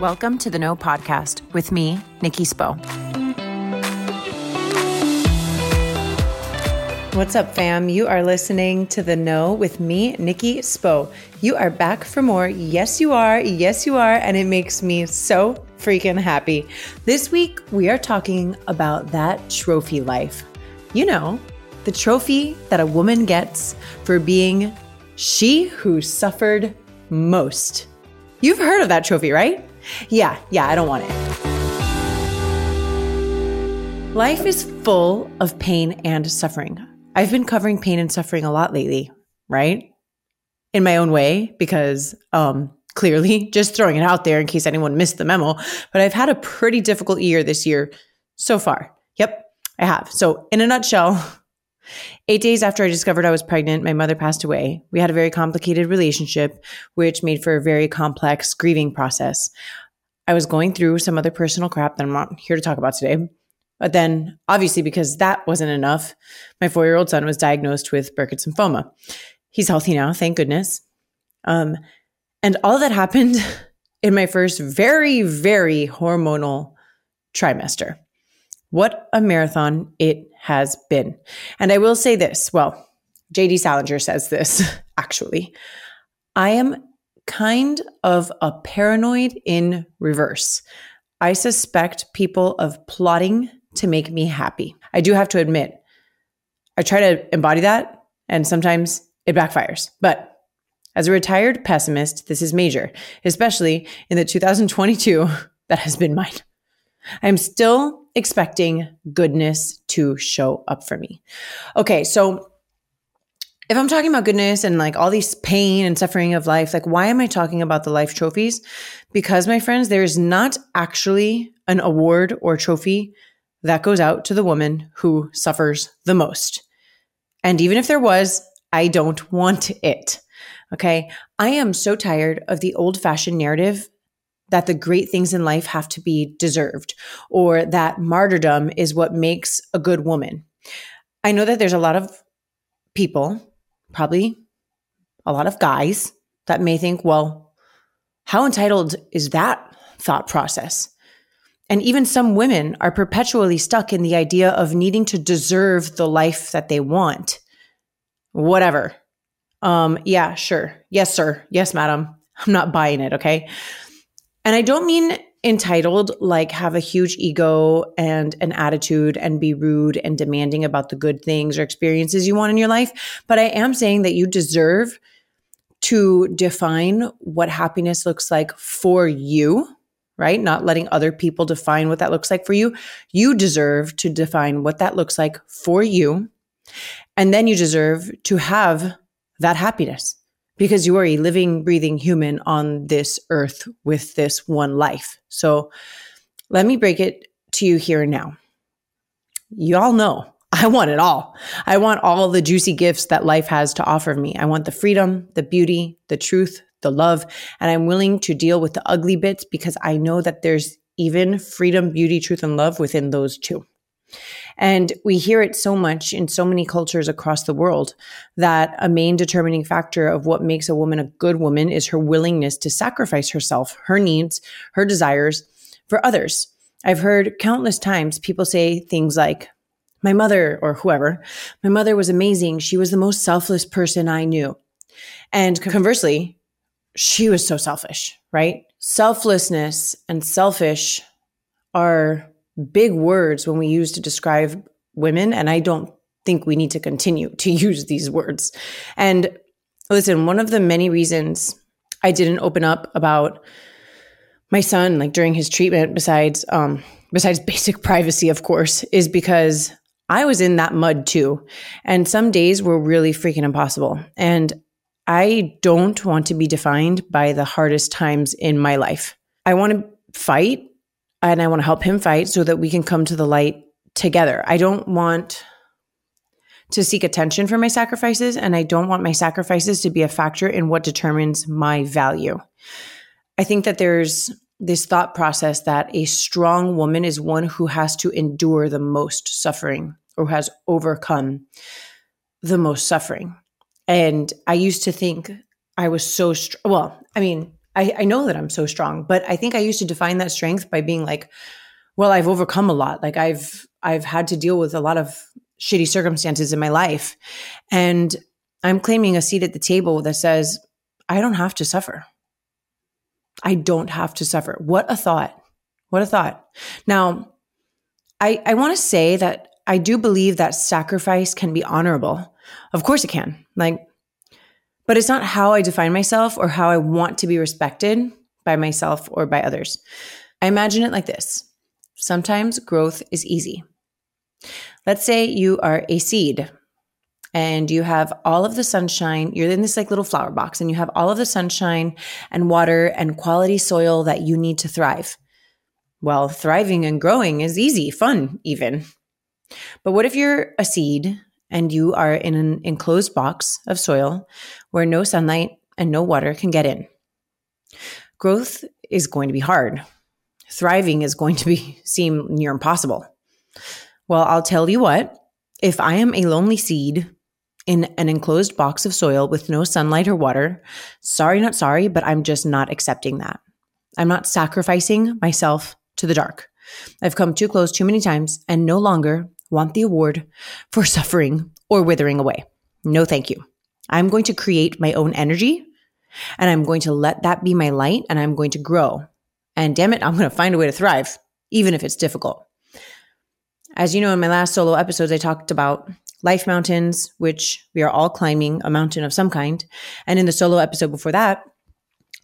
Welcome to the Know Podcast with me, Nikki Spo. What's up, fam? You are listening to the Know with me, Nikki Spo. You are back for more. Yes, you are. Yes, you are. And it makes me so freaking happy. This week, we are talking about that trophy life. You know, the trophy that a woman gets for being she who suffered most. You've heard of that trophy, right? Yeah, I don't want it. Life is full of pain and suffering. I've been covering pain and suffering a lot lately, right? In my own way, because clearly, just throwing it out there in case anyone missed the memo, but I've had a pretty difficult year this year so far. Yep, I have. So in a nutshell, 8 days after I discovered I was pregnant, my mother passed away. We had a very complicated relationship, which made for a very complex grieving process. I was going through some other personal crap that I'm not here to talk about today. But then, obviously, because that wasn't enough, my 4-year-old son was diagnosed with Burkitt's lymphoma. He's healthy now, thank goodness. And all that happened in my first very, very hormonal trimester. What a marathon it has been. And I will say this, well, JD Salinger says this, actually. I am kind of a paranoid in reverse. I suspect people of plotting to make me happy. I do have to admit, I try to embody that, and sometimes it backfires. But as a retired pessimist, this is major, especially in the 2022 that has been mine. I'm still expecting goodness to show up for me. Okay, so if I'm talking about goodness and like all these pain and suffering of life, like why am I talking about the life trophies? Because my friends, there is not actually an award or trophy that goes out to the woman who suffers the most. And even if there was, I don't want it. Okay, I am so tired of the old-fashioned narrative that the great things in life have to be deserved, or that martyrdom is what makes a good woman. I know that there's a lot of people, probably a lot of guys, that may think, well, how entitled is that thought process? And even some women are perpetually stuck in the idea of needing to deserve the life that they want. Whatever. Yeah, sure. Yes, sir. Yes, madam. I'm not buying it, okay? And I don't mean entitled, like have a huge ego and an attitude and be rude and demanding about the good things or experiences you want in your life. But I am saying that you deserve to define what happiness looks like for you, right? Not letting other people define what that looks like for you. You deserve to define what that looks like for you. And then you deserve to have that happiness, because you are a living, breathing human on this earth with this one life. So let me break it to you here and now. Y'all know I want it all. I want all the juicy gifts that life has to offer me. I want the freedom, the beauty, the truth, the love, and I'm willing to deal with the ugly bits because I know that there's even freedom, beauty, truth, and love within those two. And we hear it so much in so many cultures across the world that a main determining factor of what makes a woman a good woman is her willingness to sacrifice herself, her needs, her desires for others. I've heard countless times people say things like, my mother or whoever, my mother was amazing. She was the most selfless person I knew. And conversely, she was so selfish, right? Selflessness and selfish are big words when we use to describe women, and I don't think we need to continue to use these words. And listen, one of the many reasons I didn't open up about my son, like during his treatment, besides basic privacy, of course, is because I was in that mud too. And some days were really freaking impossible. And I don't want to be defined by the hardest times in my life. I want to fight. And I want to help him fight so that we can come to the light together. I don't want to seek attention for my sacrifices, and I don't want my sacrifices to be a factor in what determines my value. I think that there's this thought process that a strong woman is one who has to endure the most suffering or has overcome the most suffering. And I used to think I was so strong. Well, I mean, I know that I'm so strong, but I think I used to define that strength by being like, well, I've overcome a lot. Like I've had to deal with a lot of shitty circumstances in my life. And I'm claiming a seat at the table that says, I don't have to suffer. I don't have to suffer. What a thought. What a thought. Now, I want to say that I do believe that sacrifice can be honorable. Of course it can. But it's not how I define myself or how I want to be respected by myself or by others. I imagine it like this. Sometimes growth is easy. Let's say you are a seed and you have all of the sunshine. You're in this little flower box and you have all of the sunshine and water and quality soil that you need to thrive. Well, thriving and growing is easy, fun even. But what if you're a seed and you are in an enclosed box of soil where no sunlight and no water can get in? Growth is going to be hard. Thriving is going to seem near impossible. Well, I'll tell you what, if I am a lonely seed in an enclosed box of soil with no sunlight or water, sorry, not sorry, but I'm just not accepting that. I'm not sacrificing myself to the dark. I've come too close too many times and no longer want the award for suffering or withering away. No, thank you. I'm going to create my own energy and I'm going to let that be my light and I'm going to grow. And damn it, I'm going to find a way to thrive, even if it's difficult. As you know, in my last solo episodes, I talked about life mountains, which we are all climbing a mountain of some kind. And in the solo episode before that,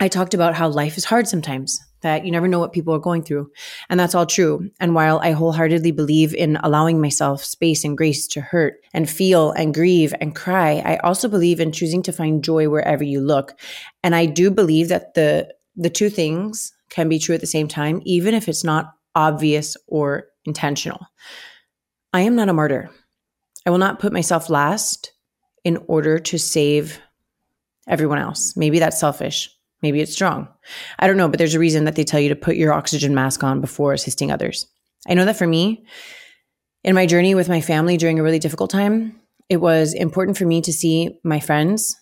I talked about how life is hard sometimes, that you never know what people are going through. And that's all true. And while I wholeheartedly believe in allowing myself space and grace to hurt and feel and grieve and cry, I also believe in choosing to find joy wherever you look. And I do believe that the two things can be true at the same time, even if it's not obvious or intentional. I am not a martyr. I will not put myself last in order to save everyone else. Maybe that's selfish. Maybe it's strong. I don't know, but there's a reason that they tell you to put your oxygen mask on before assisting others. I know that for me, in my journey with my family during a really difficult time, it was important for me to see my friends,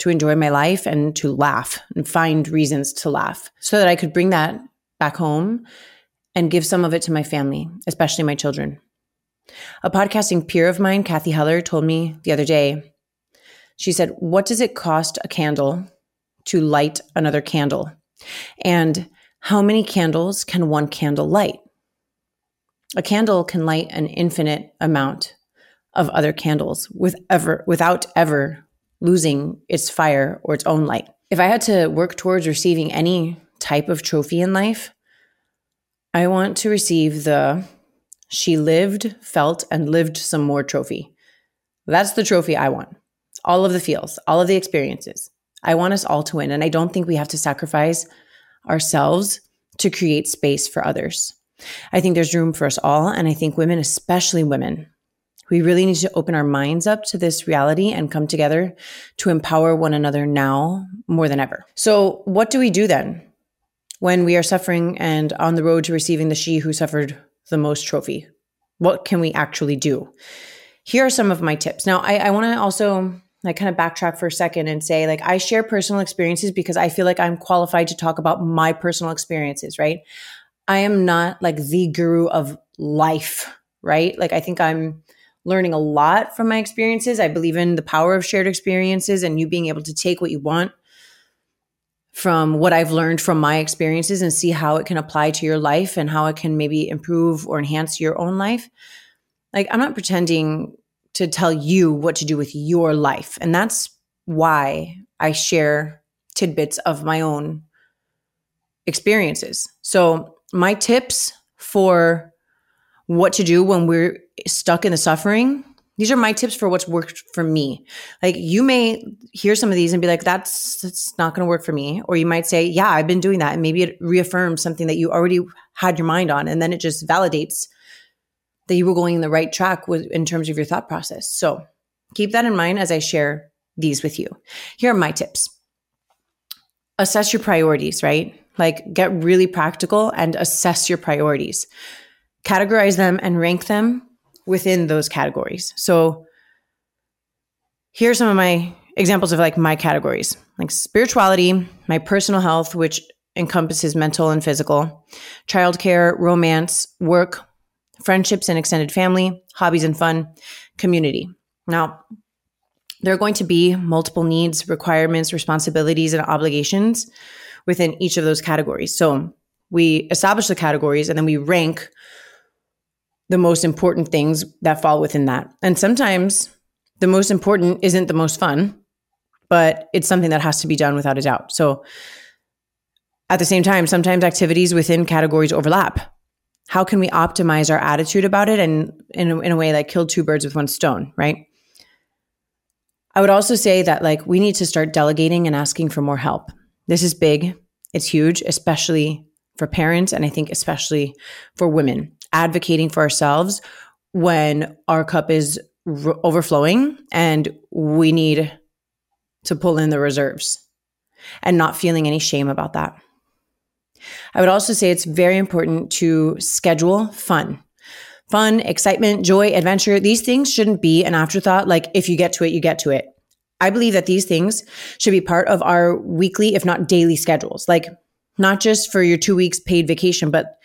to enjoy my life and to laugh and find reasons to laugh so that I could bring that back home and give some of it to my family, especially my children. A podcasting peer of mine, Kathy Heller, told me the other day, she said, what does it cost a candle to light another candle? And how many candles can one candle light? A candle can light an infinite amount of other candles without ever losing its fire or its own light. If I had to work towards receiving any type of trophy in life, I want to receive the she lived, felt, and lived some more trophy. That's the trophy I want. All of the feels, all of the experiences. I want us all to win. And I don't think we have to sacrifice ourselves to create space for others. I think there's room for us all. And I think women, especially women, we really need to open our minds up to this reality and come together to empower one another now more than ever. So what do we do then when we are suffering and on the road to receiving the she who suffered the most trophy? What can we actually do? Here are some of my tips. Now, I want to also kind of backtrack for a second and say, I share personal experiences because I feel like I'm qualified to talk about my personal experiences, right? I am not the guru of life, right? I think I'm learning a lot from my experiences. I believe in the power of shared experiences and you being able to take what you want from what I've learned from my experiences and see how it can apply to your life and how it can maybe improve or enhance your own life. I'm not pretending to tell you what to do with your life. And that's why I share tidbits of my own experiences. So my tips for what to do when we're stuck in the suffering, these are my tips for what's worked for me. You may hear some of these and be like, that's not going to work for me. Or you might say, yeah, I've been doing that. And maybe it reaffirms something that you already had your mind on. And then it just validates that you were going in the right track in terms of your thought process. So keep that in mind as I share these with you. Here are my tips. Assess your priorities, right? Get really practical and assess your priorities. Categorize them and rank them within those categories. So here's some of my examples of my categories. like spirituality, my personal health, which encompasses mental and physical, childcare, romance, work, friendships and extended family, hobbies and fun, community. Now, there are going to be multiple needs, requirements, responsibilities, and obligations within each of those categories. So we establish the categories and then we rank the most important things that fall within that. And sometimes the most important isn't the most fun, but it's something that has to be done without a doubt. So at the same time, sometimes activities within categories overlap. How can we optimize our attitude about it and in a way like kill two birds with one stone, right? I would also say that like we need to start delegating and asking for more help. This is big. It's huge, especially for parents, and I think especially for women. Advocating for ourselves when our cup is overflowing and we need to pull in the reserves and not feeling any shame about that. I would also say it's very important to schedule fun. Fun, excitement, joy, adventure. These things shouldn't be an afterthought. Like if you get to it, you get to it. I believe that these things should be part of our weekly, if not daily schedules. Like not just for your 2 weeks paid vacation, but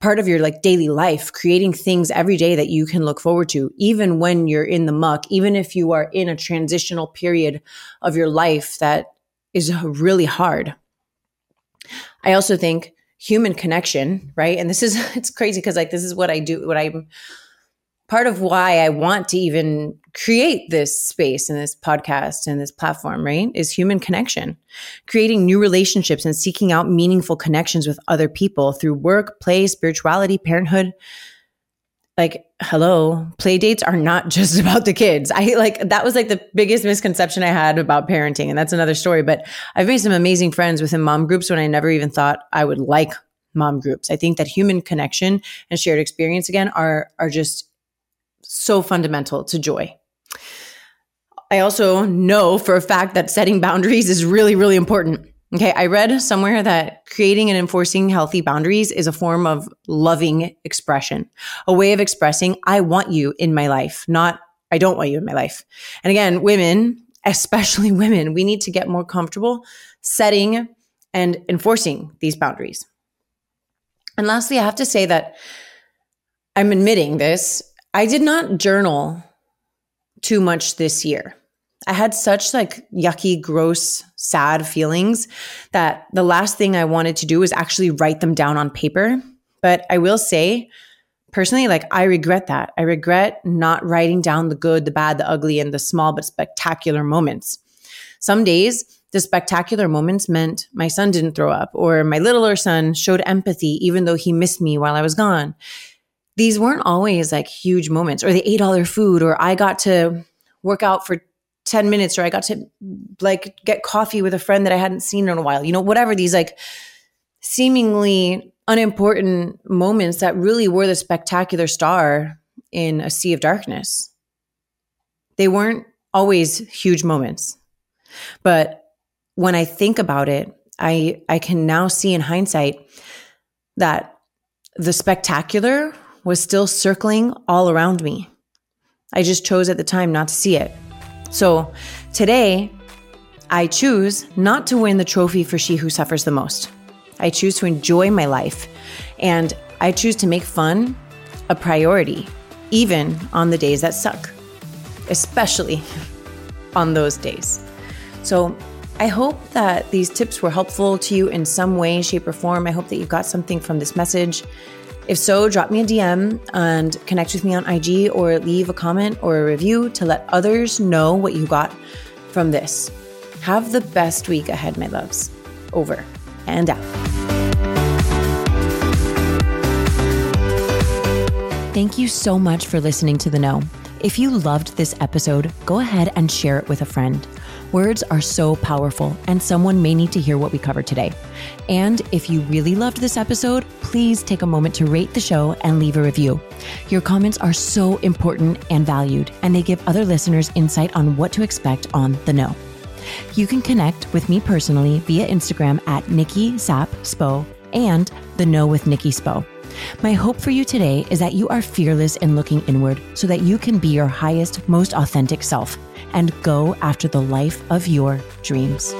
part of your like daily life, creating things every day that you can look forward to, even when you're in the muck, even if you are in a transitional period of your life that is really hard. I also think human connection, right? And this is, it's crazy because like this is what I do, what I'm part of why I want to even create this space and this podcast and this platform, right? Is human connection, creating new relationships and seeking out meaningful connections with other people through work, play, spirituality, parenthood. Like, hello, play dates are not just about the kids. I like that was like the biggest misconception I had about parenting. And that's another story. But I've made some amazing friends within mom groups when I never even thought I would like mom groups. I think that human connection and shared experience again are just so fundamental to joy. I also know for a fact that setting boundaries is really, really important. Okay, I read somewhere that creating and enforcing healthy boundaries is a form of loving expression, a way of expressing, I want you in my life, not I don't want you in my life. And again, women, especially women, we need to get more comfortable setting and enforcing these boundaries. And lastly, I have to say that I'm admitting this. I did not journal too much this year. I had such like yucky, gross, sad feelings that the last thing I wanted to do was actually write them down on paper. But I will say personally, like I regret that. I regret not writing down the good, the bad, the ugly, and the small but spectacular moments. Some days, the spectacular moments meant my son didn't throw up or my littler son showed empathy even though he missed me while I was gone. These weren't always like huge moments or the $8 food or I got to work out for 10 minutes or I got to like get coffee with a friend that I hadn't seen in a while, you know, whatever these like seemingly unimportant moments that really were the spectacular star in a sea of darkness. They weren't always huge moments. But when I think about it, I can now see in hindsight that the spectacular was still circling all around me. I just chose at the time not to see it. So today, I choose not to win the trophy for she who suffers the most. I choose to enjoy my life, and I choose to make fun a priority, even on the days that suck, especially on those days. So I hope that these tips were helpful to you in some way, shape, or form. I hope that you got something from this message. If so, drop me a DM and connect with me on IG or leave a comment or a review to let others know what you got from this. Have the best week ahead, my loves. Over and out. Thank you so much for listening to The Know. If you loved this episode, go ahead and share it with a friend. Words are so powerful, and someone may need to hear what we covered today. And if you really loved this episode, please take a moment to rate the show and leave a review. Your comments are so important and valued, and they give other listeners insight on what to expect on The Know. You can connect with me personally via Instagram at Nikki Spo and The Know with Nikki Spo. My hope for you today is that you are fearless in looking inward so that you can be your highest, most authentic self and go after the life of your dreams.